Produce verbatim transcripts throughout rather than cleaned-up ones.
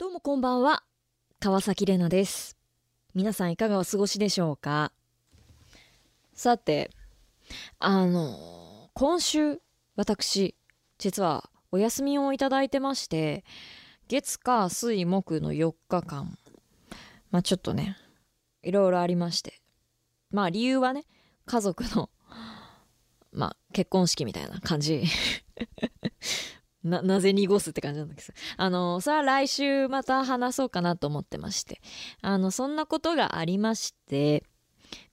どうもこんばんは、川崎玲奈です。皆さんいかがお過ごしでしょうか。さて、あの今週私実はお休みをいただいてまして、月火水木のよっかかん、まあちょっとねいろいろありまして、まあ理由はね家族のまあ結婚式みたいな感じな, なぜ濁すって感じなんだけど、あのそれは来週また話そうかなと思ってまして、あのそんなことがありまして、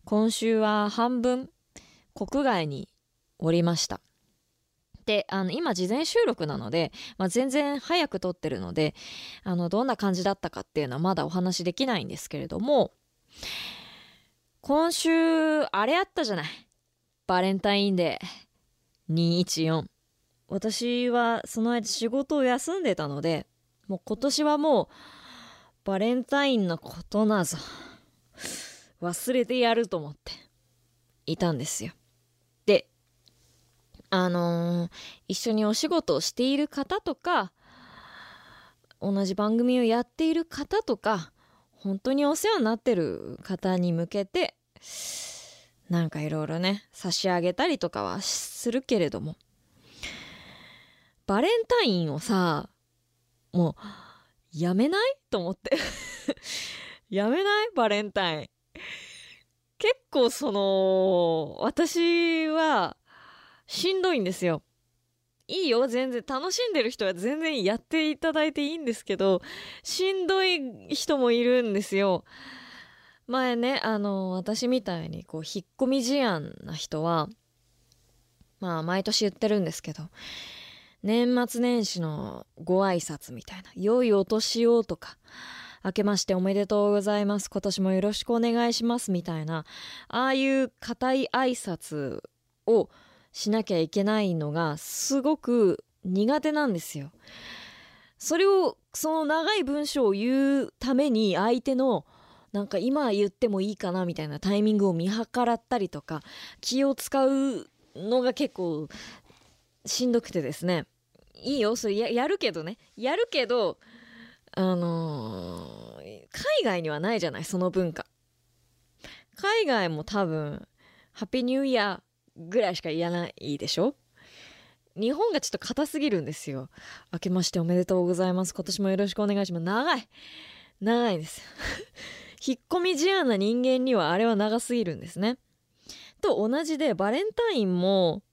今週は半分国外におりました。で、あの今事前収録なので、まあ、全然早く撮ってるので、あのどんな感じだったかっていうのはまだお話できないんですけれども、今週あれあったじゃない、バレンタインデーにいちよん。私はその間仕事を休んでたので、もう今年はもうバレンタインのことなぞ忘れてやると思っていたんですよ。で、あのー、一緒にお仕事をしている方とか、同じ番組をやっている方とか、本当にお世話になってる方に向けてなんかいろいろね差し上げたりとかはするけれども、バレンタインをさ、もうやめないと思ってやめないバレンタイン。結構その私はしんどいんですよ。いいよ、全然楽しんでる人は全然やっていただいていいんですけど、しんどい人もいるんですよ。前ね、あの私みたいにこう引っ込み思案な人は、まあ毎年言ってるんですけど、年末年始のご挨拶みたいな、良いお年をとか、明けましておめでとうございます、今年もよろしくお願いしますみたいな、ああいう固い挨拶をしなきゃいけないのがすごく苦手なんですよ。それを、その長い文章を言うために相手のなんか今言ってもいいかなみたいなタイミングを見計らったりとか、気を使うのが結構しんどくてですね。いいよ、それ や, やるけどねやるけどあのー、海外にはないじゃない、その文化。海外も多分ハッピーニューイヤーぐらいしか言わないでしょ。日本がちょっと硬すぎるんですよ。明けましておめでとうございます、今年もよろしくお願いします。長い長いんです引っ込み思案な人間にはあれは長すぎるんですね。と同じでバレンタインも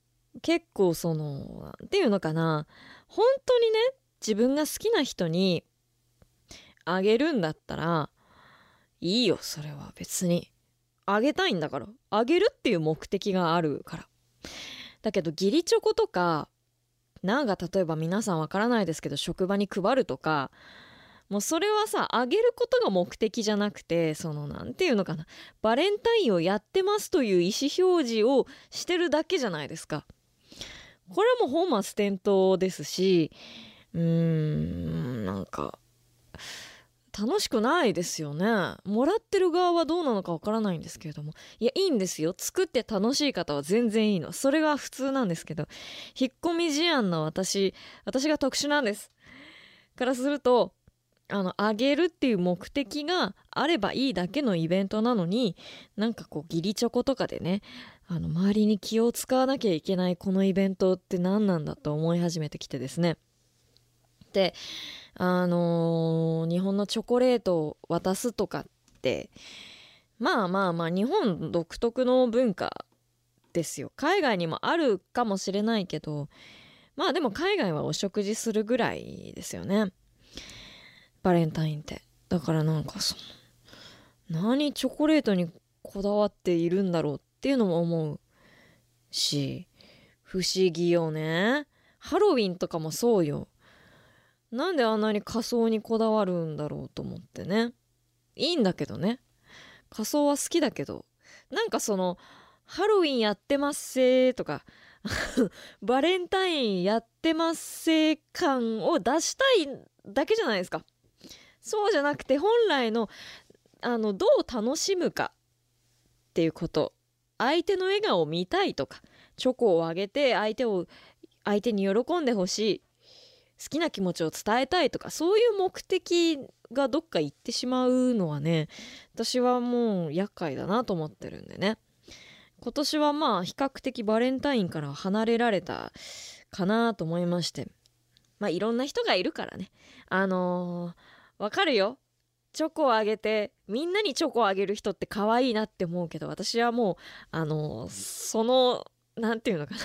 結構そのっていうのかな、本当にね自分が好きな人にあげるんだったらいいよ、それは別にあげたいんだから、あげるっていう目的があるから。だけど義理チョコとか、なんか例えば皆さんわからないですけど職場に配るとか、もうそれはさ、あげることが目的じゃなくて、そのなんていうのかな、バレンタインをやってますという意思表示をしてるだけじゃないですか。これも本末転倒ですし、うーん、なんか楽しくないですよね。もらってる側はどうなのかわからないんですけれども、いやいいんですよ、作って楽しい方は全然いいの、それが普通なんですけど、引っ込み思案な私私が特殊なんですからすると、あのあげるっていう目的があればいいだけのイベントなのに、なんかこう義理チョコとかでね、あの周りに気を使わなきゃいけないこのイベントって何なんだと思い始めてきてですね。で、あのー、日本のチョコレートを渡すとかってまあまあまあ日本独特の文化ですよ。海外にもあるかもしれないけど、まあでも海外はお食事するぐらいですよね、バレンタインって。だからなんかその何チョコレートにこだわっているんだろうっていうのも思うし、不思議よね。ハロウィンとかもそうよ、なんであんなに仮装にこだわるんだろうと思ってね。いいんだけどね、仮装は好きだけど、なんかそのハロウィンやってますせとかバレンタインやってますせ感を出したいだけじゃないですか。そうじゃなくて、本来のあのどう楽しむかっていうこと、相手の笑顔を見たいとか、チョコをあげて相手を相手に喜んでほしい好きな気持ちを伝えたいとか、そういう目的がどっか行ってしまうのはね、私はもう厄介だなと思ってるんでね。今年はまあ比較的バレンタインから離れられたかなと思いまして。まあいろんな人がいるからね。あのー、わかるよ。チョコをあげて、みんなにチョコをあげる人って可愛いなって思うけど、私はもう、あのー、その、なんていうのかな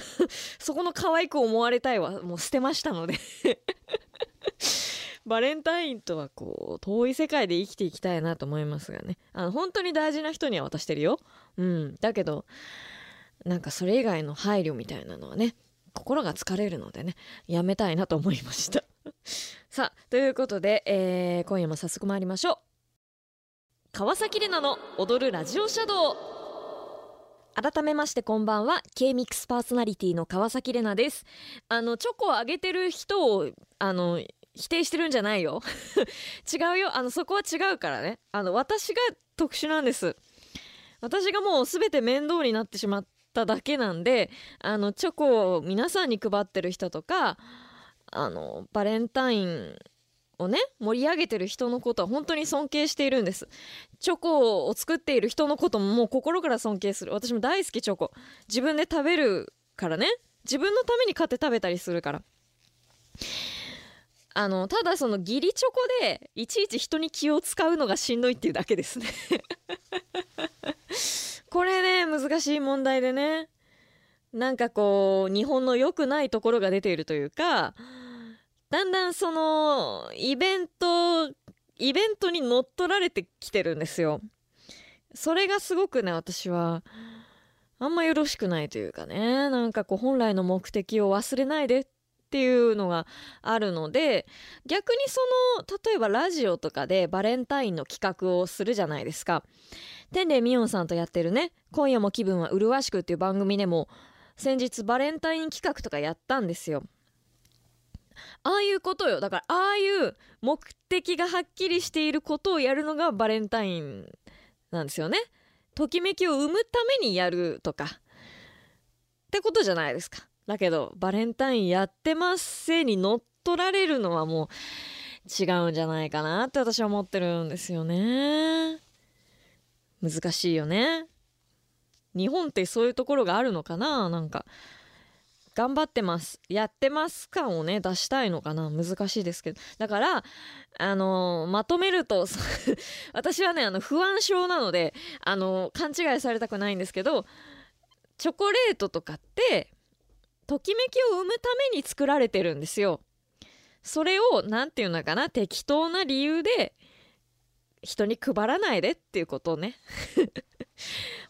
そこの可愛く思われたいはもう捨てましたのでバレンタインとはこう遠い世界で生きていきたいなと思いますがね。あの本当に大事な人には渡してるよ、うん、だけどなんかそれ以外の配慮みたいなのはね、心が疲れるのでね、やめたいなと思いましたさあということで、えー、今夜も早速参りましょう。川崎玲奈の踊るラジオシャドウ。改めましてこんばんは、 ケーミックス パーソナリティの川崎玲奈です。あのチョコをあげてる人をあの否定してるんじゃないよ違うよ、あのそこは違うからね。あの私が特殊なんです。私がもう全て面倒になってしまっただけなんで、あのチョコを皆さんに配ってる人とか、あのバレンタインをね盛り上げてる人のことは本当に尊敬しているんです。チョコを作っている人のことももう心から尊敬する。私も大好きチョコ、自分で食べるからね、自分のために買って食べたりするから。あのただその義理チョコでいちいち人に気を使うのがしんどいっていうだけですねこれね難しい問題でね、なんかこう日本の良くないところが出ているというか、だんだんそのイベントイベントに乗っ取られてきてるんですよ。それがすごくね、私はあんまよろしくないというかね、なんかこう本来の目的を忘れないでっていうのがあるので、逆にその例えばラジオとかでバレンタインの企画をするじゃないですか。天霊みおんさんとやってるね、今夜も気分は麗しくっていう番組でも先日バレンタイン企画とかやったんですよ。ああいうことよ。だからああいう目的がはっきりしていることをやるのがバレンタインなんですよね。ときめきを生むためにやるとかってことじゃないですか。だけどバレンタインやってますせいに乗っ取られるのはもう違うんじゃないかなって私は思ってるんですよね。難しいよね。日本ってそういうところがあるのかな。なんか頑張ってますやってます感をね出したいのかな。難しいですけど、だからあのー、まとめると私はねあの不安症なのであのー、勘違いされたくないんですけど、チョコレートとかってときめきを生むために作られてるんですよ。それをなんていうのかな、適当な理由で人に配らないでっていうことをね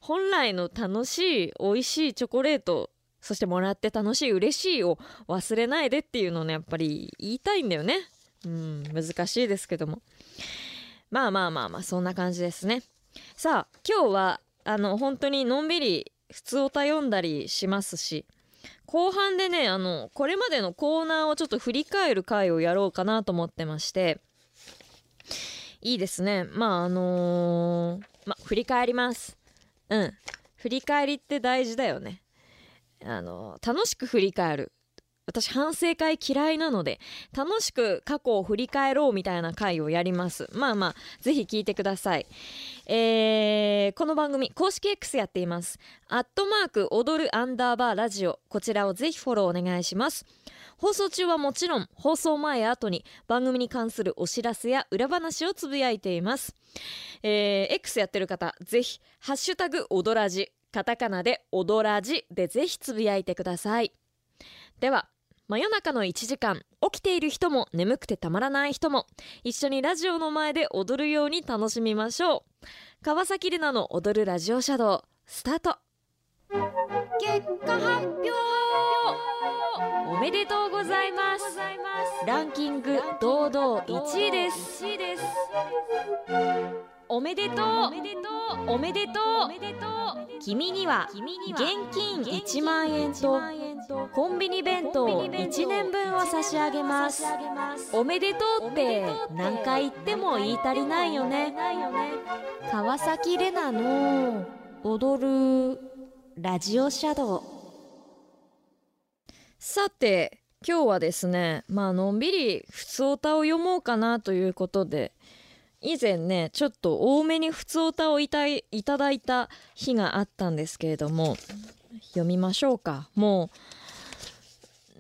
本来の楽しい美味しいチョコレート、そしてもらって楽しい嬉しいを忘れないでっていうのをねやっぱり言いたいんだよね。うん難しいですけども、まあまあまあまあそんな感じですね。さあ今日はあの本当にのんびり普通おた読んだりしますし、後半でねあのこれまでのコーナーをちょっと振り返る回をやろうかなと思ってまして、いいですね。まああのー、ま振り返ります。うん振り返りって大事だよね。あの楽しく振り返る、私反省会嫌いなので楽しく過去を振り返ろうみたいな回をやります。まあまあぜひ聞いてください、えー、この番組公式 エックス やっています。アットマーク踊るアンダーバーラジオ、こちらをぜひフォローお願いします。放送中はもちろん放送前や後に番組に関するお知らせや裏話をつぶやいています、えー、エックス やってる方ぜひハッシュタグ踊らじ、カタカナで踊らじでぜひつぶやいてください。では真夜中のいちじかん、起きている人も眠くてたまらない人も一緒にラジオの前で踊るように楽しみましょう。川崎玲奈の踊るラジオシャドウスタート。結果発表おめでとうございます。ランキング堂々いちいです。おめでとうおめでとう、君には現金いちまんえんとコンビニ弁当いちねんぶんを差し上げます。おめでとうって何回言っても言い足りないよね。川崎玲奈の踊るラジオシャドウ。さて今日はですね、まあのんびりふつおたを読もうかなということで、以前ねちょっと多めにふつおたをいたいただいた日があったんですけれども、読みましょうか。も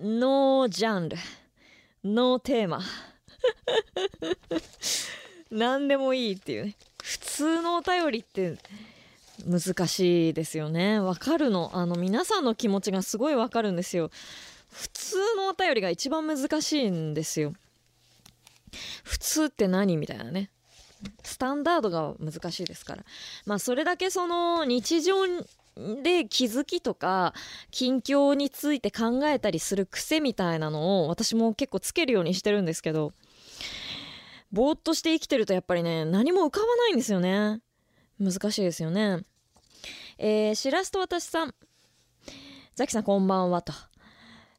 うノージャンルノーテーマ何でもいいっていうね。普通のお便りって難しいですよね。わかるの、あの皆さんの気持ちがすごいわかるんですよ。普通のお便りが一番難しいんですよ。普通って何みたいなね、スタンダードが難しいですから。まあそれだけその日常で気づきとか近況について考えたりする癖みたいなのを私も結構つけるようにしてるんですけど、ぼーっとして生きてるとやっぱりね何も浮かばないんですよね。難しいですよね。えー、しらすと私さん、ザキさんこんばんはと。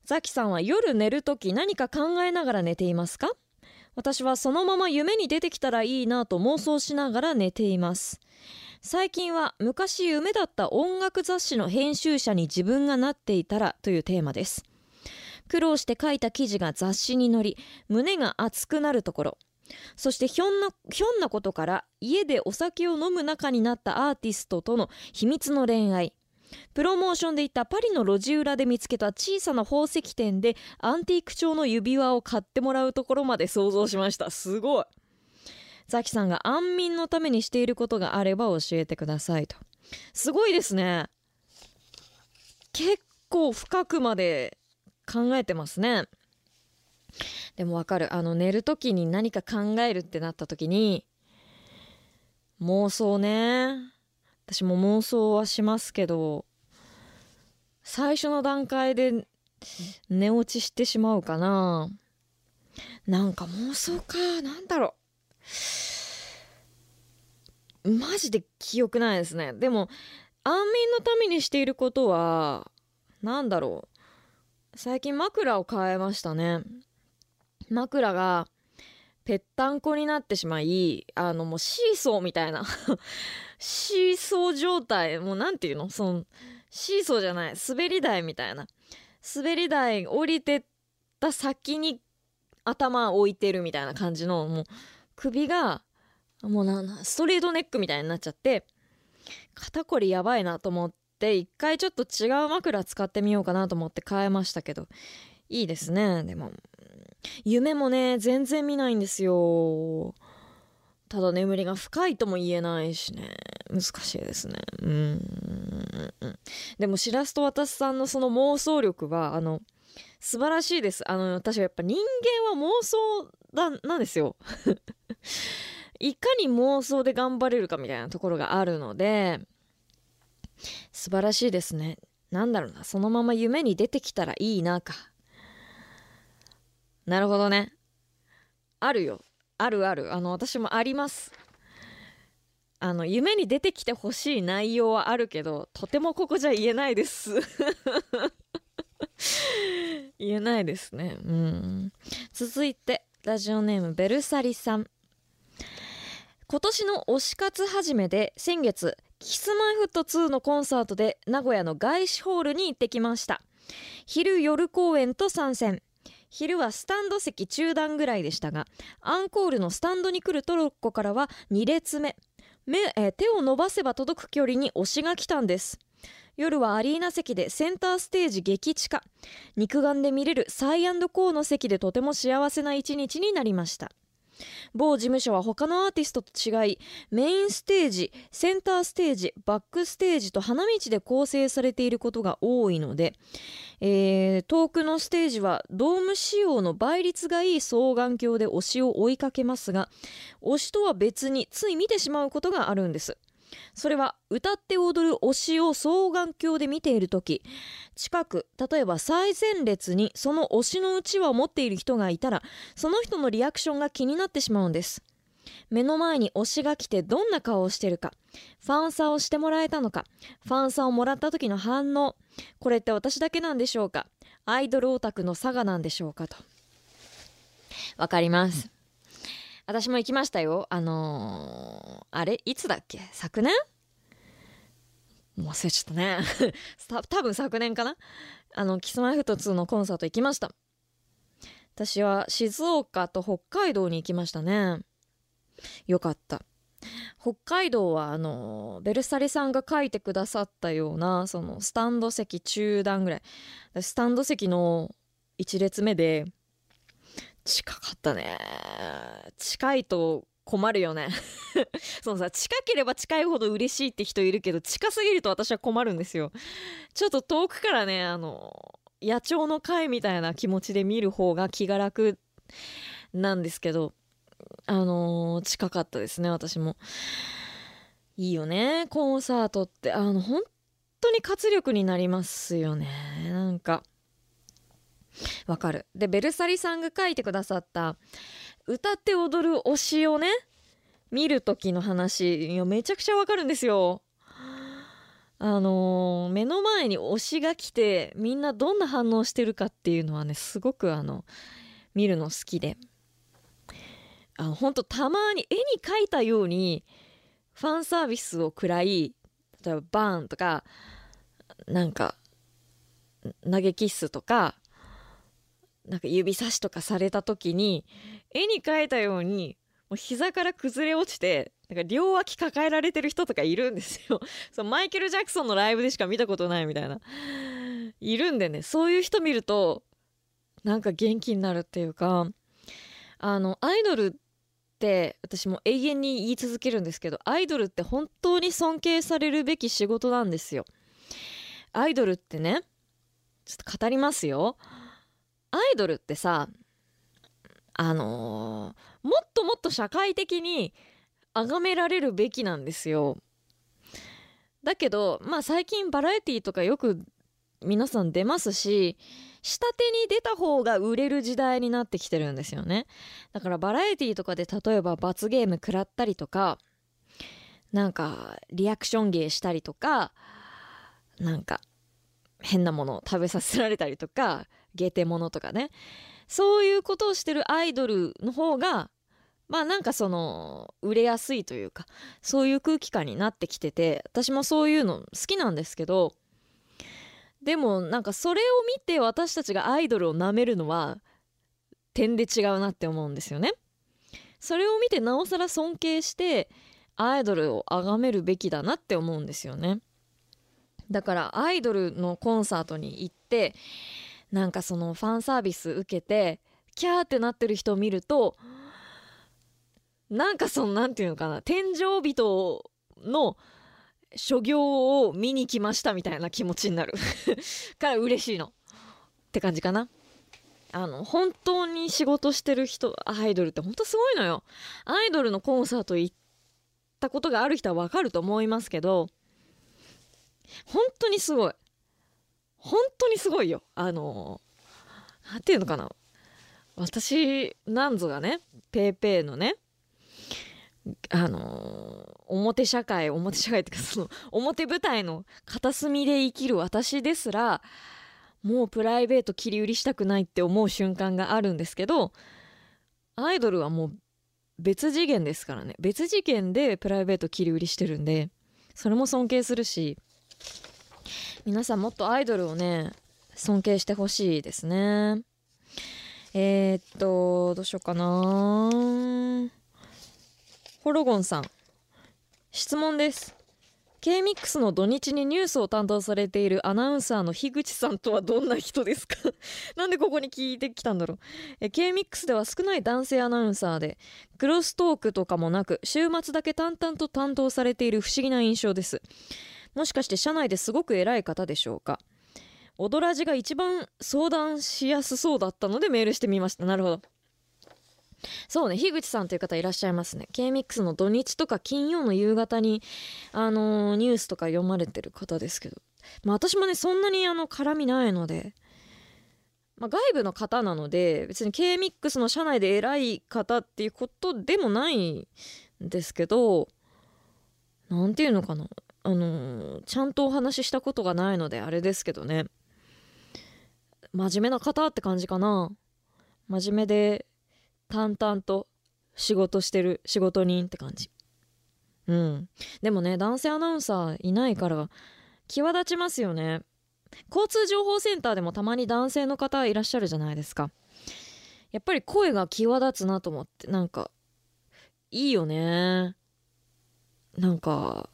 ザキさんは夜寝るとき何か考えながら寝ていますか？私はそのまま夢に出てきたらいいなと妄想しながら寝ています。最近は昔夢だった音楽雑誌の編集者に自分がなっていたらというテーマです。苦労して書いた記事が雑誌に載り、胸が熱くなるところ、そしてひょんなひょんなことから家でお酒を飲む仲になったアーティストとの秘密の恋愛、プロモーションで行ったパリの路地裏で見つけた小さな宝石店でアンティーク調の指輪を買ってもらうところまで想像しました。すごい。ザキさんが安眠のためにしていることがあれば教えてくださいと。すごいですね。結構深くまで考えてますね。でもわかる、あの寝る時に何か考えるってなった時に妄想ね、私も妄想はしますけど、最初の段階で寝落ちしてしまうかな。なんか妄想か、なんだろう、マジで記憶ないですね。でも安眠のためにしていることはなんだろう、最近枕を変えましたね。枕がぺったんこになってしまい、あのもうシーソーみたいなシーソー状態、もうなんていうの、そのシーソーじゃない、滑り台みたいな、滑り台降りてった先に頭置いてるみたいな感じの、もう首がもうなストレートネックみたいになっちゃって、肩こりやばいなと思って一回ちょっと違う枕使ってみようかなと思って変えましたけど、いいですね。でも夢もね全然見ないんですよ。ただ眠りが深いとも言えないしね、難しいですね。うーん、でもしらすと私さんのその妄想力はあの素晴らしいです。あの私はやっぱ人間は妄想だなんですよいかに妄想で頑張れるかみたいなところがあるので素晴らしいですね。なんだろうな、そのまま夢に出てきたらいいなか、なるほどね。あるよ、あるある、あの私もあります。あの夢に出てきてほしい内容はあるけど、とてもここじゃ言えないです言えないですね。うん、続いてラジオネームベルサリさん、今年の推し活始めで先月キスマイフットツーのコンサートで名古屋の外資ホールに行ってきました。昼夜公演と参戦、昼はスタンド席中段ぐらいでしたが、アンコールのスタンドに来るトロッコからはに列目、目、えー、手を伸ばせば届く距離に推しが来たんです。夜はアリーナ席でセンターステージ激近、肉眼で見れるサイ&コーの席でとても幸せな一日になりました。某事務所は他のアーティストと違い、メインステージ、センターステージ、バックステージと花道で構成されていることが多いので、えー、遠くのステージはドーム仕様の倍率がいい双眼鏡で推しを追いかけますが、推しとは別につい見てしまうことがあるんです。それは歌って踊る推しを双眼鏡で見ているとき、近く、例えば最前列にその推しのうちわを持っている人がいたら、その人のリアクションが気になってしまうんです。目の前に推しが来てどんな顔をしているか、ファンサをしてもらえたのか、ファンサをもらった時の反応、これって私だけなんでしょうか、アイドルオタクの差がなんでしょうかと。わかります、私も行きましたよ。あのー、あれいつだっけ、昨年もう忘れちゃったね多分昨年かな。あのキスマイフットツーのコンサート行きました。私は静岡と北海道に行きましたね。よかった。北海道はあのベルサリさんが書いてくださったようなそのスタンド席中段ぐらい、スタンド席のいち列目で、近かったね。近いと困るよねそのさ、近ければ近いほど嬉しいって人いるけど、近すぎると私は困るんですよ。ちょっと遠くからね、あの野鳥の会みたいな気持ちで見る方が気が楽なんですけど、あのー、近かったですね。私もいいよね、コンサートって。あの本当に活力になりますよね。なんかわかる。でベルサリさんが書いてくださった歌って踊る推しをね見る時の話、いやめちゃくちゃわかるんですよ。あのー、目の前に推しが来てみんなどんな反応してるかっていうのはね、すごくあの見るの好きで、あのほんとたまに絵に描いたようにファンサービスを食らい、例えばバーンとかなんか投げキッスとかなんか指差しとかされた時に、絵に描いたようにもう膝から崩れ落ちて、なんか両脇抱えられてる人とかいるんですよそう、マイケル・ジャクソンのライブでしか見たことないみたいないるんでね、そういう人見るとなんか元気になるっていうか、あのアイドルって私も永遠に言い続けるんですけど、アイドルって本当に尊敬されるべき仕事なんですよ。アイドルってね、ちょっと語りますよ。アイドルってさ、あのー、もっともっと社会的に崇められるべきなんですよ。だけどまあ最近バラエティとかよく皆さん出ますし、下手に出た方が売れる時代になってきてるんですよね。だからバラエティとかで例えば罰ゲーム食らったりとか、なんかリアクション芸したりとか、なんか変なものを食べさせられたりとか、ゲテモノとかね、そういうことをしてるアイドルの方がまあなんかその売れやすいというか、そういう空気感になってきてて、私もそういうの好きなんですけど、でもなんかそれを見て私たちがアイドルをなめるのは点で違うなって思うんですよね。それを見てなおさら尊敬してアイドルを崇めるべきだなって思うんですよね。だからアイドルのコンサートに行ってなんかそのファンサービス受けてキャーってなってる人を見ると、なんかそのなんていうのかな、天井人の所業を見に来ましたみたいな気持ちになるから嬉しいのって感じかな。あの本当に仕事してる人、アイドルって本当すごいのよ。アイドルのコンサート行ったことがある人はわかると思いますけど、本当にすごい、本当にすごいよ。あのなんていうのかな、私なんぞがね、ペーペーのね、あのー、表社会表社会っていうかその表舞台の片隅で生きる私ですら、もうプライベート切り売りしたくないって思う瞬間があるんですけど、アイドルはもう別次元ですからね。別次元でプライベート切り売りしてるんで、それも尊敬するし、皆さんもっとアイドルをね尊敬してほしいですね。えー、っとどうしようかな。ホロゴンさん、質問です。 ケーミックス の土日にニュースを担当されているアナウンサーの樋口さんとはどんな人ですかなんでここに聞いてきたんだろう。え ケーミックス では少ない男性アナウンサーで、クロストークとかもなく、週末だけ淡々と担当されている不思議な印象です。もしかして社内ですごく偉い方でしょうか。オドラジが一番相談しやすそうだったのでメールしてみました。なるほど。そうね、樋口さんという方いらっしゃいますね。 ケーミックス の土日とか金曜の夕方に、あのー、ニュースとか読まれてる方ですけど、まあ、私もねそんなにあの絡みないので、まあ、外部の方なので別に ケーミックス の社内で偉い方っていうことでもないんですけど、なんていうのかな、あのー、ちゃんとお話ししたことがないのであれですけどね、真面目な方って感じかな。真面目で淡々と仕事してる仕事人って感じ。うん、でもね男性アナウンサーいないから際立ちますよね。交通情報センターでもたまに男性の方いらっしゃるじゃないですか。やっぱり声が際立つなと思って、なんかいいよね。なんか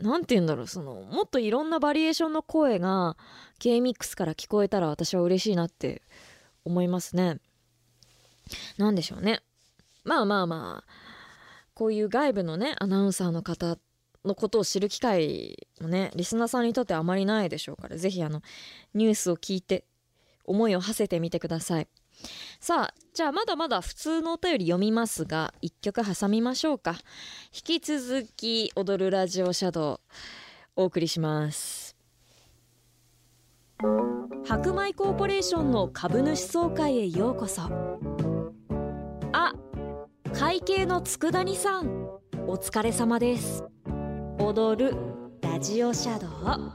なんて言うんだろう、そのもっといろんなバリエーションの声が ケーミックス から聞こえたら私は嬉しいなって思いますね。なんでしょうね、まあまあまあこういう外部のねアナウンサーの方のことを知る機会もねリスナーさんにとってあまりないでしょうから、ぜひあのニュースを聞いて思いを馳せてみてください。さあ、じゃあまだまだ普通のお便り読みますが、いっきょく挟みましょうか。引き続き踊るラジオシャドウお送りします。白米コーポレーションの株主総会へようこそ。あ、会計の佃煮さんお疲れ様です。踊るラジオシャドウ、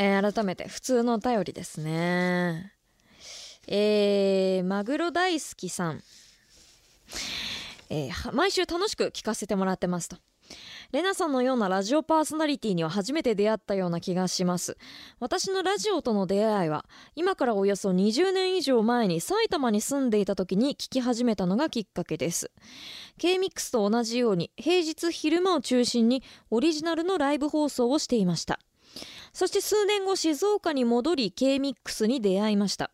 えー、改めて普通のお便りですね。えー、マグロ大好きさん、えー、毎週楽しく聞かせてもらってますと。レナさんのようなラジオパーソナリティには初めて出会ったような気がします。私のラジオとの出会いは今からおよそにじゅうねん以上前に埼玉に住んでいた時に聞き始めたのがきっかけです。 ケーミックス と同じように平日昼間を中心にオリジナルのライブ放送をしていました。そして数年後静岡に戻り ケーミックス に出会いました。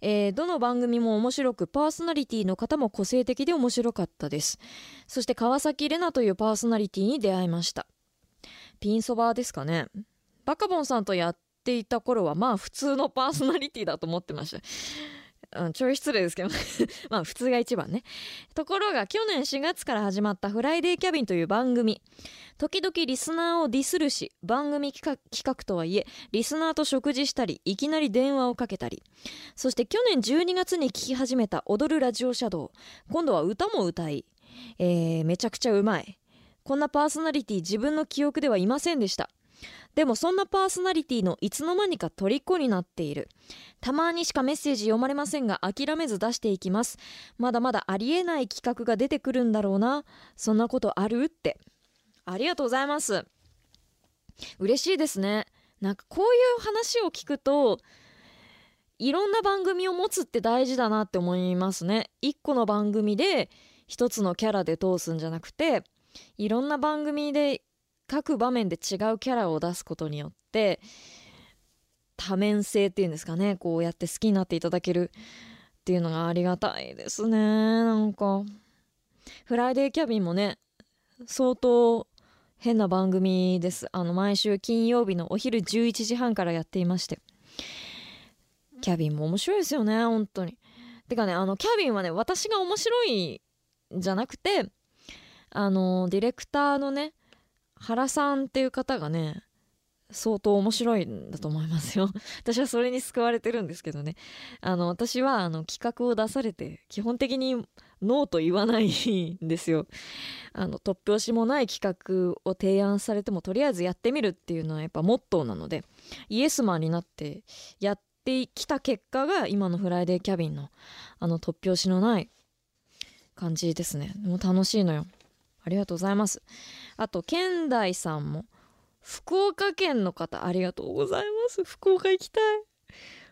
えー、どの番組も面白くパーソナリティの方も個性的で面白かったです。そして川崎レナというパーソナリティに出会いました。ピンそばですかね。バカボンさんとやっていた頃はまあ普通のパーソナリティだと思ってました。うん、ちょい失礼ですけどまあ普通が一番ね。ところが去年しがつから始まったフライデーキャビンという番組、時々リスナーをディスるし、番組企画、企画とはいえリスナーと食事したりいきなり電話をかけたり、そして去年じゅうにがつに聞き始めた踊るラジオシャドウ、今度は歌も歌い、えー、めちゃくちゃうまい。こんなパーソナリティ自分の記憶ではいませんでした。でもそんなパーソナリティのいつの間にか虜になっている。たまにしかメッセージ読まれませんが諦めず出していきます。まだまだありえない企画が出てくるんだろうな。そんなことあるって。ありがとうございます。嬉しいですね。なんかこういう話を聞くといろんな番組を持つって大事だなって思いますね。一個の番組で一つのキャラで通すんじゃなくて、いろんな番組で各場面で違うキャラを出すことによって多面性っていうんですかね、こうやって好きになっていただけるっていうのがありがたいですね。なんかフライデーキャビンもね相当変な番組です。あの毎週金曜日のお昼じゅういちじはんからやっていまして、キャビンも面白いですよね本当に。てかね、あのキャビンはね私が面白いんじゃなくて、あのディレクターのね原さんっていう方がね相当面白いんだと思いますよ私はそれに救われてるんですけどね。あの私はあの企画を出されて基本的にノーと言わないんですよ。あの突拍子もない企画を提案されてもとりあえずやってみるっていうのはやっぱモットーなので、イエスマンになってやってきた結果が今のフライデーキャビンのあの突拍子のない感じですね。でも楽しいのよ。ありがとうございます。あと健大さんも福岡県の方ありがとうございます。福岡行きたい。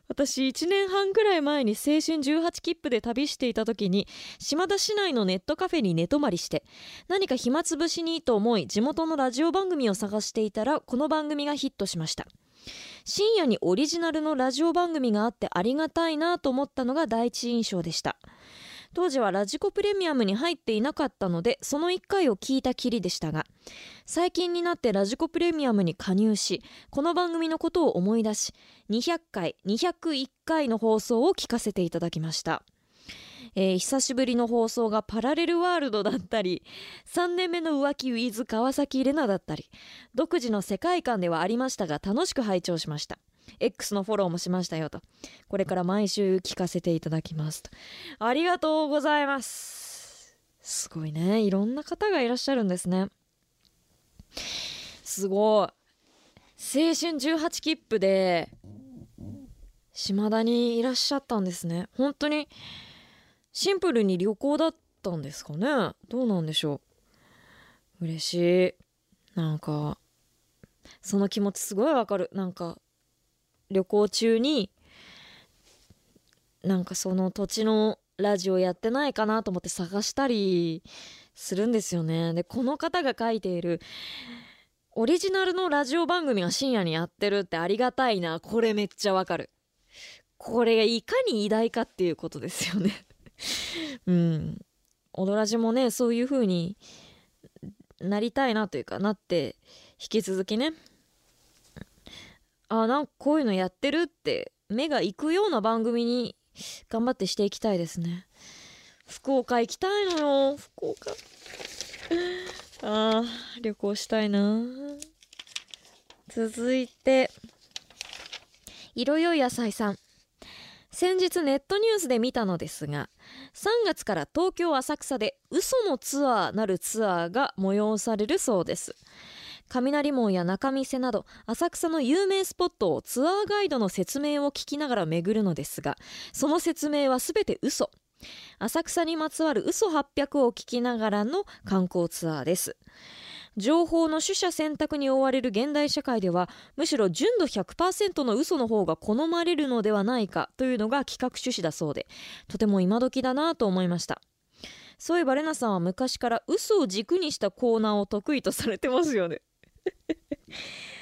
私いちねんはんくらい前に青春じゅうはち切符で旅していた時に島田市内のネットカフェに寝泊まりして、何か暇つぶしにと思い地元のラジオ番組を探していたらこの番組がヒットしました。深夜にオリジナルのラジオ番組があってありがたいなと思ったのが第一印象でした。当時はラジコプレミアムに入っていなかったのでそのいっかいを聞いたきりでしたが、最近になってラジコプレミアムに加入しこの番組のことを思い出しにひゃっかいにひゃくいっかいの放送を聞かせていただきました。えー、久しぶりの放送がパラレルワールドだったりさんねんめの浮気 with 川崎レナだったり、独自の世界観ではありましたが楽しく拝聴しました。エックス のフォローもしましたよと。これから毎週聞かせていただきますと。ありがとうございます。すごいね、いろんな方がいらっしゃるんですね。すごい。青春じゅうはち切符で島田にいらっしゃったんですね。本当にシンプルに旅行だったんですかね。どうなんでしょう。嬉しい。なんかその気持ちすごいわかる。なんか旅行中になんかその土地のラジオやってないかなと思って探したりするんですよね。でこの方が書いているオリジナルのラジオ番組が深夜にやってるってありがたいな。これめっちゃわかる。これがいかに偉大かっていうことですよねうん、オドラジもねそういう風になりたいなというかなって引き続きね、あなんかこういうのやってるって目が行くような番組に頑張ってしていきたいですね。福岡行きたいのよ。福岡あー旅行したいな。続いていろよい野菜さん。先日ネットニュースで見たのですが、さんがつから東京浅草で嘘のツアーなるツアーが催されるそうです。雷門や仲見世など浅草の有名スポットをツアーガイドの説明を聞きながら巡るのですが、その説明はすべて嘘。浅草にまつわる嘘はっぴゃくを聞きながらの観光ツアーです。情報の取捨選択に追われる現代社会では、むしろ純度 ひゃくパーセント の嘘の方が好まれるのではないかというのが企画趣旨だそうで、とても今時だなと思いました。そういえばレナさんは昔から嘘を軸にしたコーナーを得意とされてますよね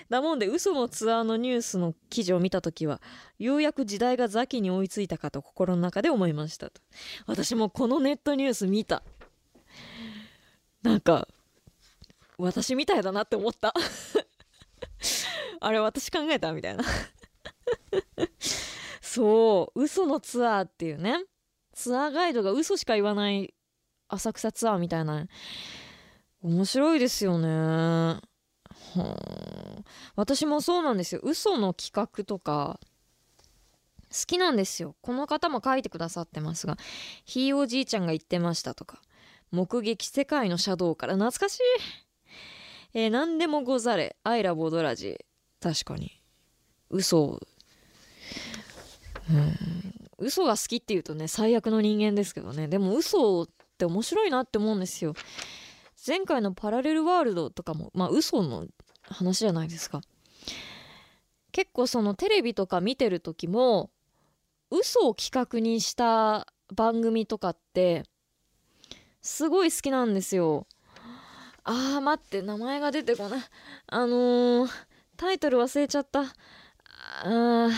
だもんで嘘のツアーのニュースの記事を見た時は、ようやく時代がザキに追いついたかと心の中で思いましたと。私もこのネットニュース見た。なんか私みたいだなって思ったあれ私考えたみたいなそう嘘のツアーっていうね、ツアーガイドが嘘しか言わない浅草ツアーみたいな、面白いですよね。はあ、私もそうなんですよ。嘘の企画とか好きなんですよ。この方も書いてくださってますが、ひいおじいちゃんが言ってましたとか、目撃世界のシャドウから懐かしい、えー、何でもござれアイラボドラジ。確かに嘘、うん、嘘が好きっていうとね最悪の人間ですけどね。でも嘘って面白いなって思うんですよ。前回のパラレルワールドとかもまあ嘘の話じゃないですか。結構そのテレビとか見てる時も嘘を企画にした番組とかってすごい好きなんですよ。あー待って名前が出てこない。あのー、タイトル忘れちゃった。あ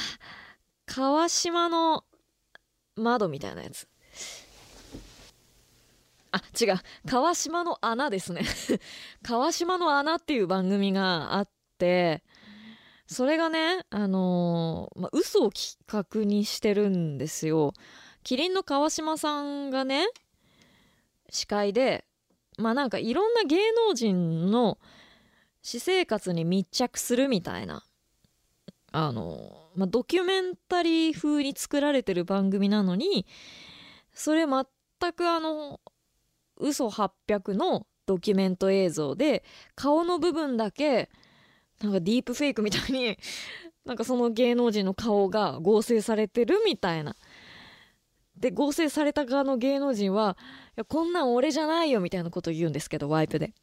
川島の窓みたいなやつ。あ違う、川島の穴ですね川島の穴っていう番組があって、それがねあのーまあ、嘘を企画にしてるんですよ。キリンの川島さんがね司会で、まあなんかいろんな芸能人の私生活に密着するみたいな、あの、まあ、ドキュメンタリー風に作られてる番組なのに、それ全くあの嘘はっぴゃくのドキュメント映像で、顔の部分だけなんかディープフェイクみたいになんかその芸能人の顔が合成されてるみたいな。で合成された側の芸能人はいやこんなん俺じゃないよみたいなことを言うんですけど、ワイプで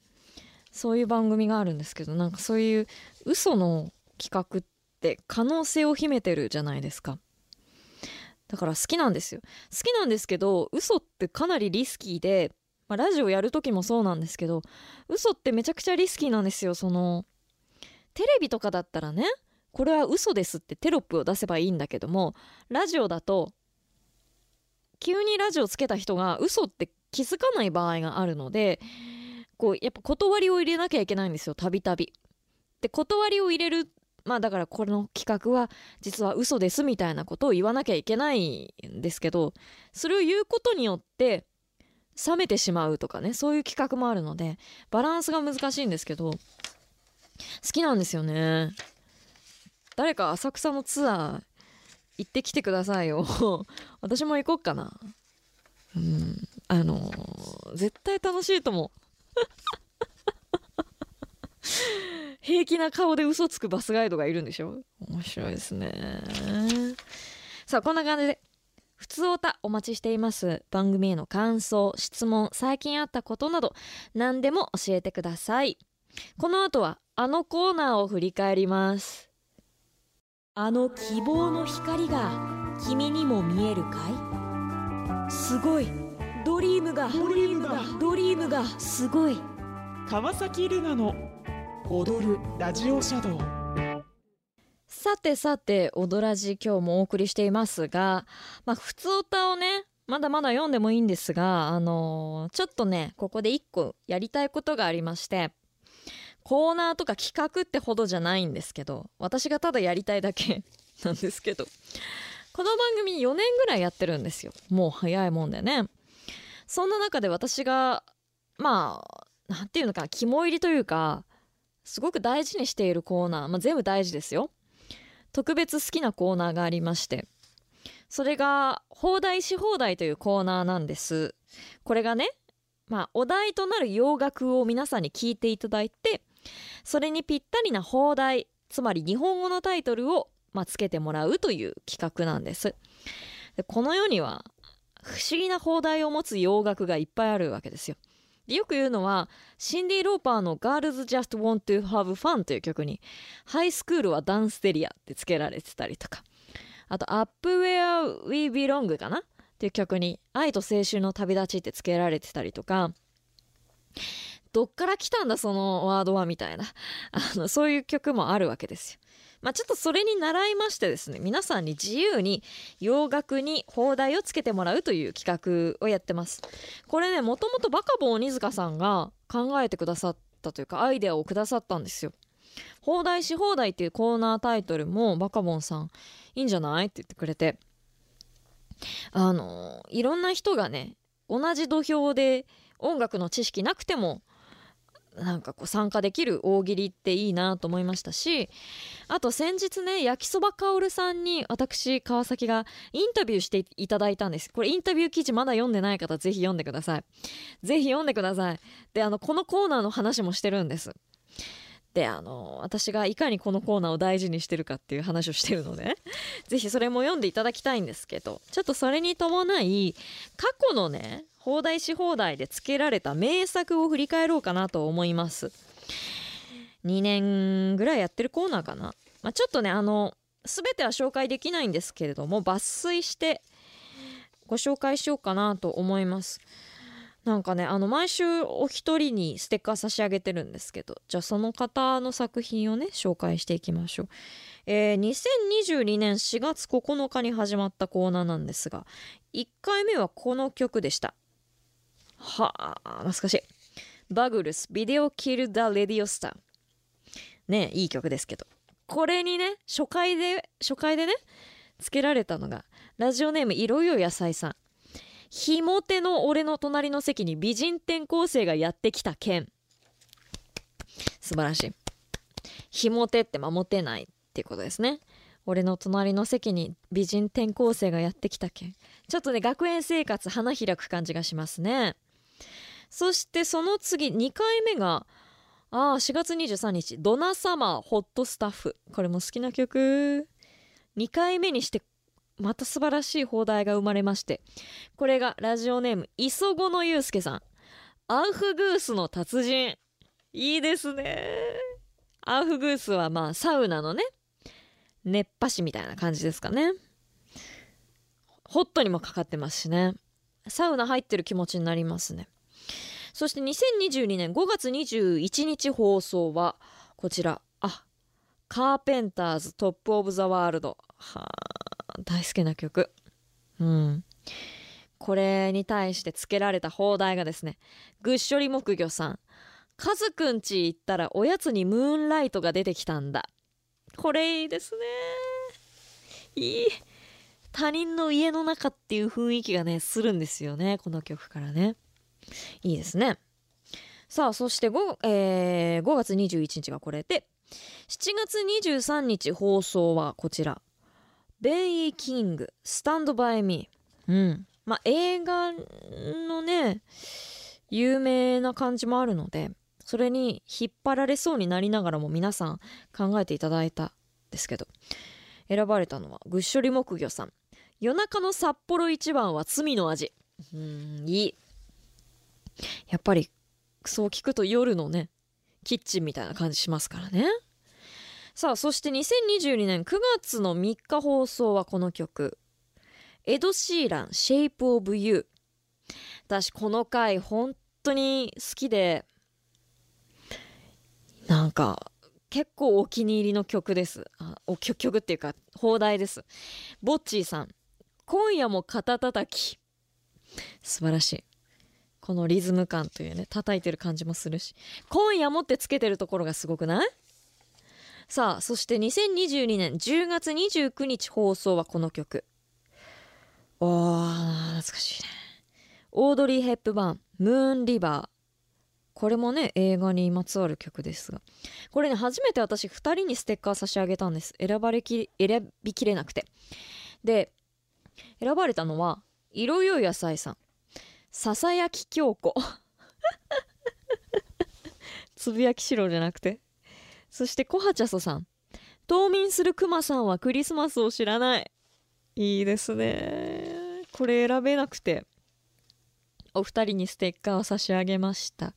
そういう番組があるんですけど、なんかそういう嘘の企画って可能性を秘めてるじゃないですか。だから好きなんですよ。好きなんですけど嘘ってかなりリスキーで、まあ、ラジオやる時もそうなんですけど嘘ってめちゃくちゃリスキーなんですよ。そのテレビとかだったらねこれは嘘ですってテロップを出せばいいんだけども、ラジオだと急にラジオつけた人が嘘って気づかない場合があるので、こうやっぱ断りを入れなきゃいけないんですよ、たびたび。で断りを入れる、まあだからこの企画は実は嘘ですみたいなことを言わなきゃいけないんですけど、それを言うことによって冷めてしまうとかね、そういう企画もあるのでバランスが難しいんですけど好きなんですよね。誰か浅草のツアー行ってきてくださいよ私も行こっかな。うんあのー、絶対楽しいと思う平気な顔で嘘つくバスガイドがいるんでしょ。面白いですね。さあこんな感じで普通おたお待ちしています。番組への感想質問最近あったことなど何でも教えてください。この後はあのコーナーを振り返ります。あの希望の光が君にも見えるかい？すごいドリームがドリームがドリームがすごい。川崎レナの踊るラジオシャドウ。さてさて、オドラジ今日もお送りしていますが、まあ、普通歌をね、まだまだ読んでもいいんですが、あのー、ちょっとね、ここで一個やりたいことがありまして、コーナーとか企画ってほどじゃないんですけど、私がただやりたいだけなんですけど、この番組よねんぐらいやってるんですよ。もう早いもんでね。そんな中で私が、まあ、なんていうのか、肝入りというか、すごく大事にしているコーナー、まあ、全部大事ですよ。特別好きなコーナーがありまして、それが放題し放題というコーナーなんです。これがね、まあお題となる洋楽を皆さんに聞いていただいて、それにぴったりな放題、つまり日本語のタイトルを、まあ、つけてもらうという企画なんです。で、この世には不思議な放題を持つ洋楽がいっぱいあるわけですよ。でよく言うのはシンディ・ローパーの Girls Just Want to Have Fun という曲にハイスクールはダンステリアってつけられてたりとか、あと Up Where We Belong かなっていう曲に愛と青春の旅立ちってつけられてたりとか、どっから来たんだそのワードはみたいな、あのそういう曲もあるわけですよ。まあ、ちょっとそれに習いましてですね、皆さんに自由に洋楽に放題をつけてもらうという企画をやってます。これね、もともとバカボン鬼塚さんが考えてくださったというか、アイデアをくださったんですよ。放題し放題っていうコーナータイトルもバカボンさんいいんじゃないって言ってくれて、あのいろんな人がね、同じ土俵で音楽の知識なくてもなんかこう参加できる大喜利っていいなと思いましたし、あと先日ね、焼きそばかおるさんに私川崎がインタビューしていただいたんです。これインタビュー記事まだ読んでない方ぜひ読んでください。ぜひ読んでください。で、あのこのコーナーの話もしてるんです。で、あの私がいかにこのコーナーを大事にしてるかっていう話をしてるのでぜひそれも読んでいただきたいんですけど、ちょっとそれに伴い過去のね、放題し放題でつけられた名作を振り返ろうかなと思います。にねんぐらいやってるコーナーかな、まあ、ちょっとね、あの全ては紹介できないんですけれども抜粋してご紹介しようかなと思います。なんかね、あの毎週お一人にステッカー差し上げてるんですけど、じゃあその方の作品をね紹介していきましょう。えー、にせんにじゅうにねんしがつここのかに始まったコーナーなんですが、いっかいめはこの曲でした。はあ、懐かしい。バグルス、ビデオキルダレディオスター。ねえ、いい曲ですけど。これにね、初回で、初回でね、つけられたのが、ラジオネームいろいろ野菜さん。ひも手の俺の隣の席に美人転校生がやってきた件。素晴らしい。ひも手って守てないっていうことですね。俺の隣の席に美人転校生がやってきた件。ちょっとね、学園生活花開く感じがしますね。そしてその次にかいめがあしがつにじゅうさんにちドナサマーホットスタッフ。これも好きな曲。にかいめにしてまた素晴らしい放題が生まれまして、これがラジオネーム磯子のゆうすけさん。アウフグースの達人、いいですね。アウフグースはまあサウナのね、熱波師みたいな感じですかね。ホットにもかかってますしね、サウナ入ってる気持ちになりますね。そしてにせんにじゅうにねんごがつにじゅういちにち放送はこちら、あ、カーペンターズトップオブザワールド。はあ、大好きな曲。うん。これに対してつけられた放題がですね、ぐっしょり木魚さん。カズくんち行ったらおやつにムーンライトが出てきたんだ。これいいですね。いい。他人の家の中っていう雰囲気がね、するんですよね、この曲からね。いいですね。さあ、そして 5,、えー、ごがつにじゅういちにちがこれで、しちがつにじゅうさんにち放送はこちら、ベイキングスタンドバイミー。うん、まあ映画のね有名な感じもあるので、それに引っ張られそうになりながらも皆さん考えていただいたんですけど、選ばれたのはぐっしょり木魚さん、夜中の札幌一番は罪の味。うん、いい。やっぱりそう聞くと夜のねキッチンみたいな感じしますからね。さあ、そしてにせんにじゅうにねんくがつのみっか放送はこの曲、エド・シーラン、シェイプ・オブ・ユー。私この回本当に好きで、なんか結構お気に入りの曲です。あ、お曲っていうか放題です。ボッチーさん、今夜も肩たたき、素晴らしい。このリズム感というね、叩いてる感じもするし、今夜もってつけてるところがすごくない？さあ、そしてにせんにじゅうにねんじゅうがつにじゅうくにち放送はこの曲。おー、懐かしいね。オードリー・ヘップバーン、ムーン・リバー。これもね、映画にまつわる曲ですが、これね、初めて私ふたりにステッカー差し上げたんです。選ばれき選びきれなくて。で、選ばれたのは色よい野菜さん、ささやき京子つぶやきしろじゃなくて。そしてこはちゃそさん、冬眠するくまさんはクリスマスを知らない。いいですね。これ選べなくてお二人にステッカーを差し上げました。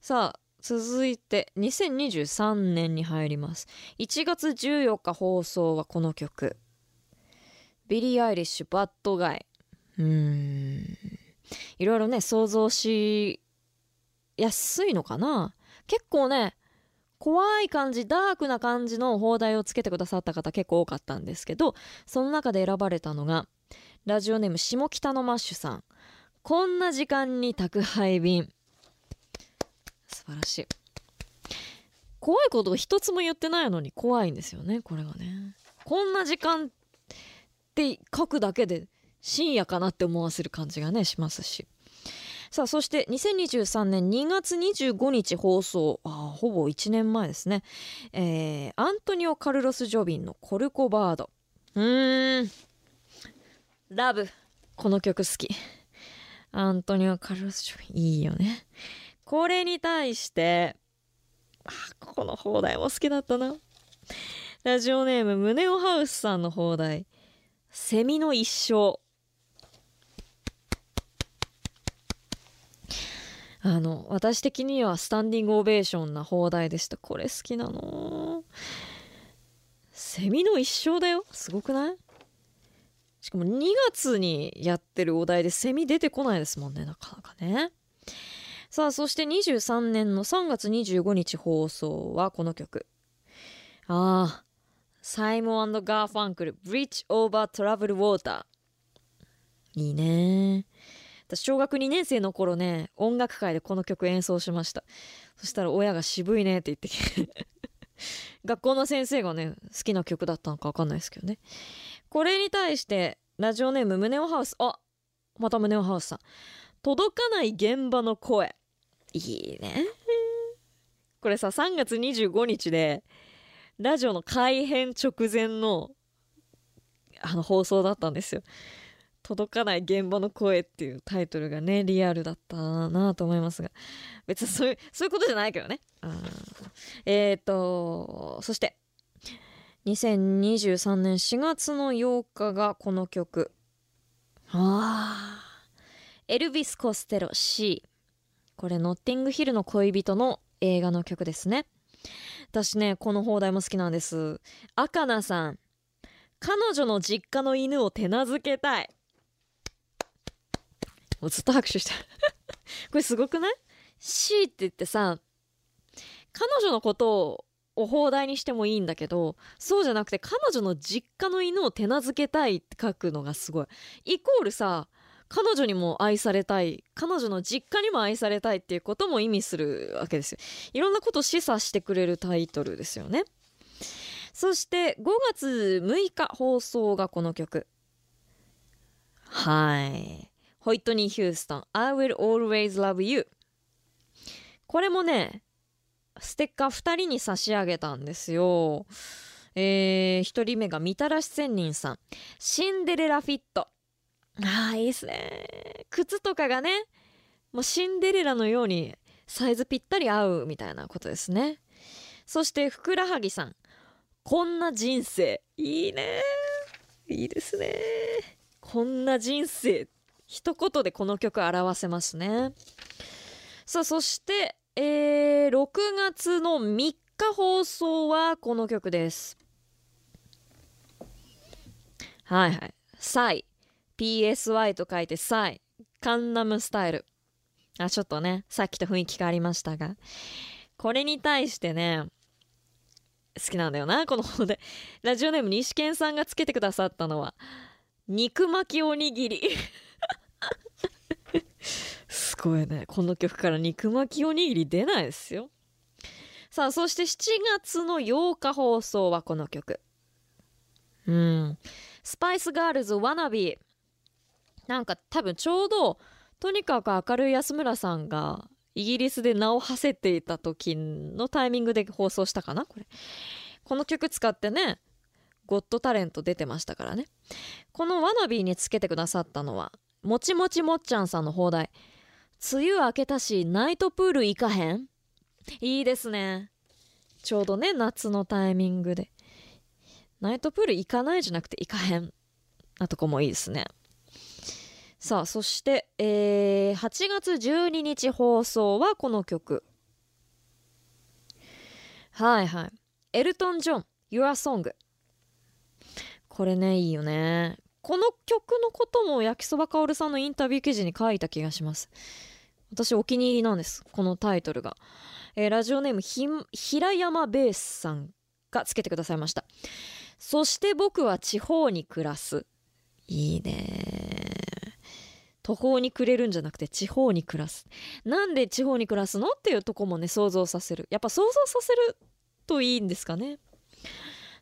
さあ、続いてにせんにじゅうさんねんに入ります。いちがつじゅうよっか放送はこの曲、ビリー・アイリッシュ、バッドガイ。うーん、いろいろね、想像しやすいのかな。結構ね、怖い感じ、ダークな感じの放題をつけてくださった方結構多かったんですけど、その中で選ばれたのがラジオネーム下北のマッシュさん、こんな時間に宅配便。素晴らしい。怖いこと一つも言ってないのに怖いんですよね、これがね。こんな時間って書くだけで深夜かなって思わせる感じがねしますし。さあ、そしてにせんにじゅうさんねんにがつにじゅうごにち放送、あ、ほぼいちねんまえですね、えー、アントニオ・カルロス・ジョビンのコルコバード。うーん、ラブ。この曲好き。アントニオ・カルロス・ジョビンいいよね。これに対して、あ、この放題も好きだったな。ラジオネームムネオハウスさんの放題、セミの一生。あの、私的にはスタンディングオベーションな放題でした。これ好きなの。セミの一生だよ、すごくない？しかもにがつにやってるお題でセミ出てこないですもんね、なかなかね。さあ、そしてにじゅうさんねんのさんがつにじゅうごにち放送はこの曲、ああ、サイモン&ガーファンクル、ブリッジオーバートラブルウォーター。いいね。私小学にねんせいの頃ね、音楽会でこの曲演奏しました。そしたら親が渋いねって言ってきて学校の先生がね、好きな曲だったのか分かんないですけどね。これに対してラジオネームムネオハウス、あ、またムネオハウスさん、届かない現場の声。いいね。これさ、さんがつにじゅうごにちでラジオの改編直前のあの放送だったんですよ。届かない現場の声っていうタイトルがね、リアルだったなと思いますが、別にそういう、そういうことじゃないけどね。えっと、そしてにせんにじゅうさんねんしがつのようかがこの曲、あー、エルヴィス・コステロ シー。 これノッティングヒルの恋人の映画の曲ですね。私ね、この放題も好きなんです。あかなさん、彼女の実家の犬を手なずけたい。もうずっと拍手したこれすごくない？ シー って言ってさ、彼女のことを放題にしてもいいんだけど、そうじゃなくて彼女の実家の犬を手なずけたいって書くのがすごい。イコールさ、彼女にも愛されたい、彼女の実家にも愛されたいっていうことも意味するわけですよ。いろんなことを示唆してくれるタイトルですよね。そしてごがつむいか放送がこの曲、はい、ホイットニー・ヒューストン、 I will always love you。 これもね、ステッカーふたりに差し上げたんですよ。えー、ひとりめがみたらし仙人さん、シンデレラフィット。あー、いいですね。靴とかがね、もうシンデレラのようにサイズぴったり合うみたいなことですね。そしてふくらはぎさん、こんな人生。いいね、いいですね。こんな人生、一言でこの曲表せますね。さあ、そして、えー、ろくがつのみっか放送はこの曲です。はいはい、サイ、ピーエスワイ と書いてサイ、カンナムスタイル。あ、ちょっとね、さっきと雰囲気変わりましたが。これに対してね、好きなんだよな、この方で。ラジオネーム西健さんがつけてくださったのは、肉巻きおにぎり。すごいね。この曲から肉巻きおにぎり出ないですよ。さあ、そしてしちがつのようか放送はこの曲。うん。スパイスガールズワナビー。なんか多分ちょうど、とにかく明るい安村さんがイギリスで名を馳せていた時のタイミングで放送したかな、これ。この曲使ってね、ゴッドタレント出てましたからね。このワナビーにつけてくださったのは、もちもちもっちゃんさんの放題。梅雨明けたし、ナイトプール行かへん？いいですね。ちょうどね、夏のタイミングで。ナイトプール行かないじゃなくて行かへん。なとこもいいですね。さあ、そして、えー、はちがつじゅうににち放送はこの曲。はいはい。エルトン・ジョン、Your Song。これね、いいよね。この曲のことも焼きそばかおるさんのインタビュー記事に書いた気がします。私お気に入りなんです。このタイトルが。えー、ラジオネームひ、平山ベースさんがつけてくださいました。そして僕は地方に暮らす。いいね。途方に暮れるんじゃなくて地方に暮らす。なんで地方に暮らすのっていうとこもね、想像させる。やっぱ想像させるといいんですかね。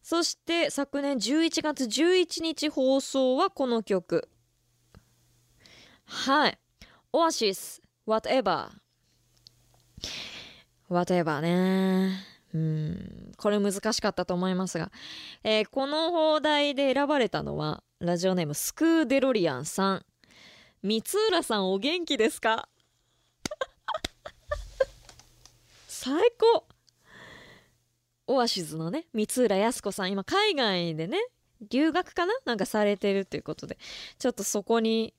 そして昨年じゅういちがつじゅういちにち放送はこの曲。はい。オアシス、Whatever。Whatever ね。うん。これ難しかったと思いますが。えー、この放題で選ばれたのは、ラジオネームスクーデロリアンさん。三浦さんお元気ですか？最高。オアシズのね、三浦靖子さん、今海外でね、留学かななんかされてるということで、ちょっとそこに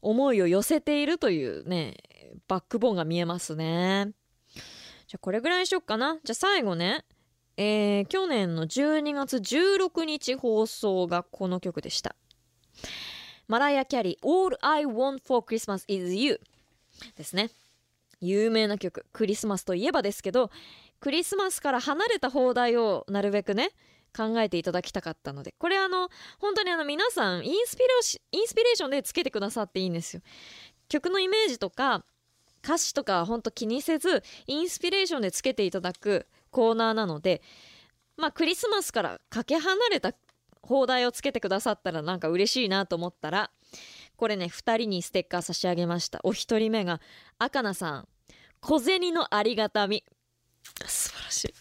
思いを寄せているというね、バックボーンが見えますね。じゃあこれぐらいにしよっかな。じゃあ最後ね、えー、去年のじゅうにがつじゅうろくにち放送がこの曲でした。マライア・キャリー、All I Want for Christmas is You ですね。有名な曲、クリスマスといえばですけど、クリスマスから離れた放題をなるべくね、考えていただきたかったので、これあの、本当にあの皆さんインスピレーション、インスピレーションでつけてくださっていいんですよ。曲のイメージとか、歌詞とか本当気にせず、インスピレーションでつけていただくコーナーなので、まあクリスマスからかけ離れた放題をつけてくださったらなんか嬉しいなと思ったら、これね、ふたりにステッカー差し上げました。お一人目が、赤名さん、小銭のありがたみ。素晴らしい。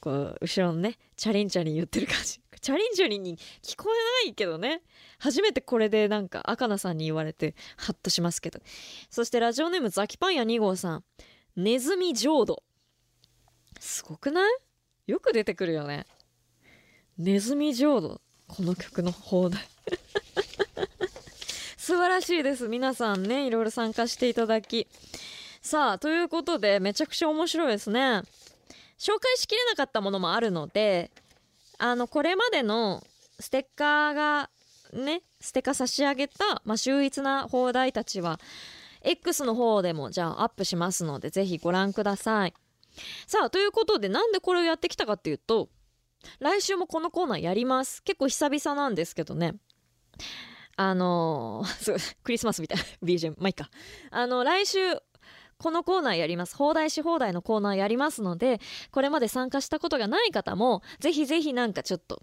こう、後ろのね、チャリンチャリン言ってる感じ。チャリンチャリンに聞こえないけどね。初めてこれでなんか赤名さんに言われて、ハッとしますけど。そしてラジオネームザキパン屋にごうさん、ネズミ浄土。すごくない？よく出てくるよね。ネズミ浄土。この曲の放題素晴らしいです。皆さんね、いろいろ参加していただき、さあということで、めちゃくちゃ面白いですね。紹介しきれなかったものもあるので、あのこれまでのステッカーがね、ステッカー差し上げた、まあ、秀逸な放題たちは エックス の方でもじゃあアップしますので、ぜひご覧ください。さあということで、なんでこれをやってきたかっていうと、来週もこのコーナーやります。結構久々なんですけどね。あのー、クリスマスみたいな ビージーエム、まあいいか。あの、来週このコーナーやります。放題し放題のコーナーやりますので、これまで参加したことがない方も、ぜひぜひなんかちょっと、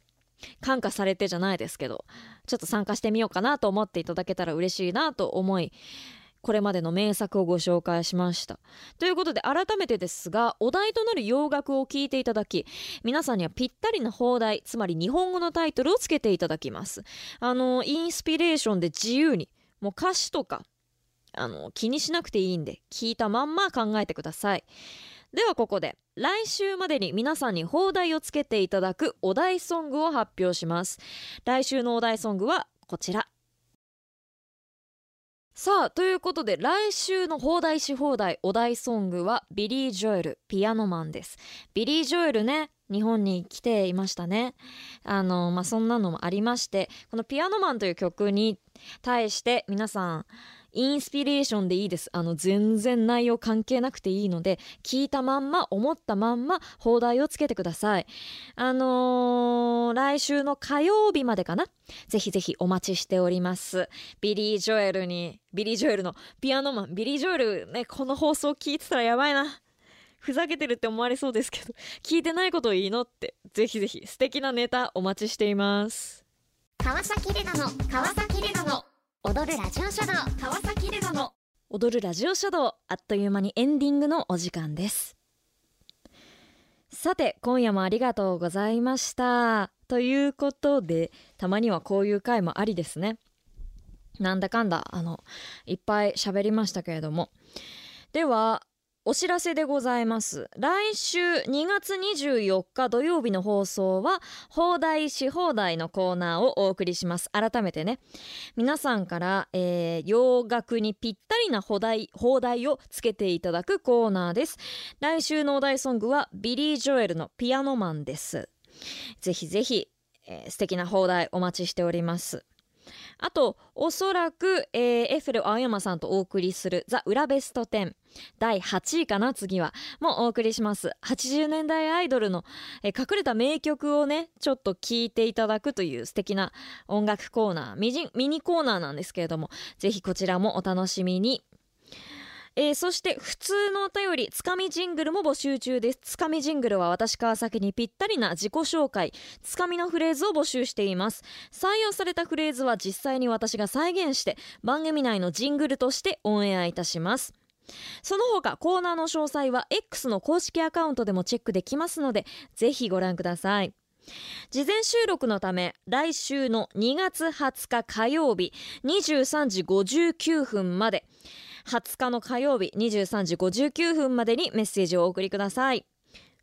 感化されてじゃないですけど、ちょっと参加してみようかなと思っていただけたら嬉しいなと思い、これまでの名作をご紹介しました。ということで、改めてですが、お題となる洋楽を聴いていただき、皆さんにはぴったりな放題、つまり日本語のタイトルをつけていただきます。あの、インスピレーションで自由に、もう歌詞とか、あの、気にしなくていいんで、聞いたまんま考えてください。ではここで、来週までに皆さんに放題をつけていただくお題ソングを発表します。来週のお題ソングはこちら。さあ、ということで、来週の放題し放題お題ソングはビリー・ジョエル、ピアノマンです。ビリー・ジョエルね、日本に来ていましたね。あの、まあ、そんなのもありまして、このピアノマンという曲に対して皆さんインスピレーションでいいです。あの全然内容関係なくていいので、聞いたまんま思ったまんま放題をつけてください。あのー、来週の火曜日までかな、ぜひぜひお待ちしております。ビリー・ジョエルにビリー・ジョエルのピアノマン、ビリー・ジョエルね、この放送聞いてたらやばいな、ふざけてるって思われそうですけど、聞いてないことをいいのって、ぜひぜひ素敵なネタお待ちしています。川崎レナの川崎レナの踊るラジオシャドウ、川崎レナの踊るラジオシャドウ、あっという間にエンディングのお時間です。さて、今夜もありがとうございましたということで、たまにはこういう回もありですね。なんだかんだあのいっぱい喋りましたけれども、ではお知らせでございます。来週にがつにじゅうよっか土曜日の放送は放題し放題のコーナーをお送りします。改めてね、皆さんから、えー、洋楽にぴったりな放題、放題をつけていただくコーナーです。来週のお題ソングはビリー・ジョエルのピアノマンです。ぜひぜひ、えー、素敵な放題お待ちしております。あとおそらく、えー、エッフェル青山さんとお送りするザ・裏ベストテンだいはちいかな、次はもお送りします。はちじゅうねんだいアイドルの、えー、隠れた名曲をねちょっと聴いていただくという素敵な音楽コーナー、ミジ、ミニコーナーなんですけれども、ぜひこちらもお楽しみに。えー、そして普通のお便り、つかみジングルも募集中です。つかみジングルは私川崎にぴったりな自己紹介、つかみのフレーズを募集しています。採用されたフレーズは実際に私が再現して番組内のジングルとしてオンエアいたします。その他コーナーの詳細は エックス の公式アカウントでもチェックできますので、ぜひご覧ください。事前収録のため、来週のにがつはつか火曜日にじゅうさんじごじゅうきゅうふんまで、はつかの火曜日にじゅうさんじごじゅうきゅうふんまでにメッセージをお送りください。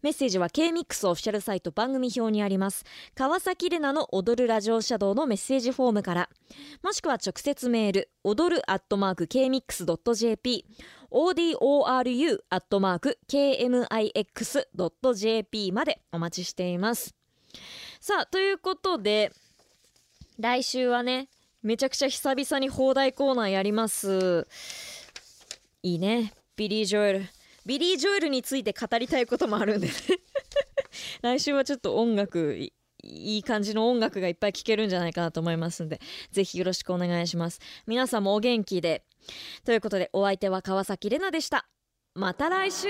メッセージは ケーミックス オフィシャルサイト番組表にあります川崎レナの踊るラジオシャドウのメッセージフォームから、もしくは直接メール、踊るアットマーク ケーミックスドットジェーピー、 オーディーオーアールユー アットマーク ケーミックスドットジェーピー までお待ちしています。さあ、ということで来週はね、めちゃくちゃ久々に放題コーナーやります。いいね、ビリー・ジョエル、ビリー・ジョエルについて語りたいこともあるんでね来週はちょっと音楽、いい感じの音楽がいっぱい聴けるんじゃないかなと思いますんで、ぜひよろしくお願いします。皆さんもお元気でということで、お相手は川崎レナでした。また来週。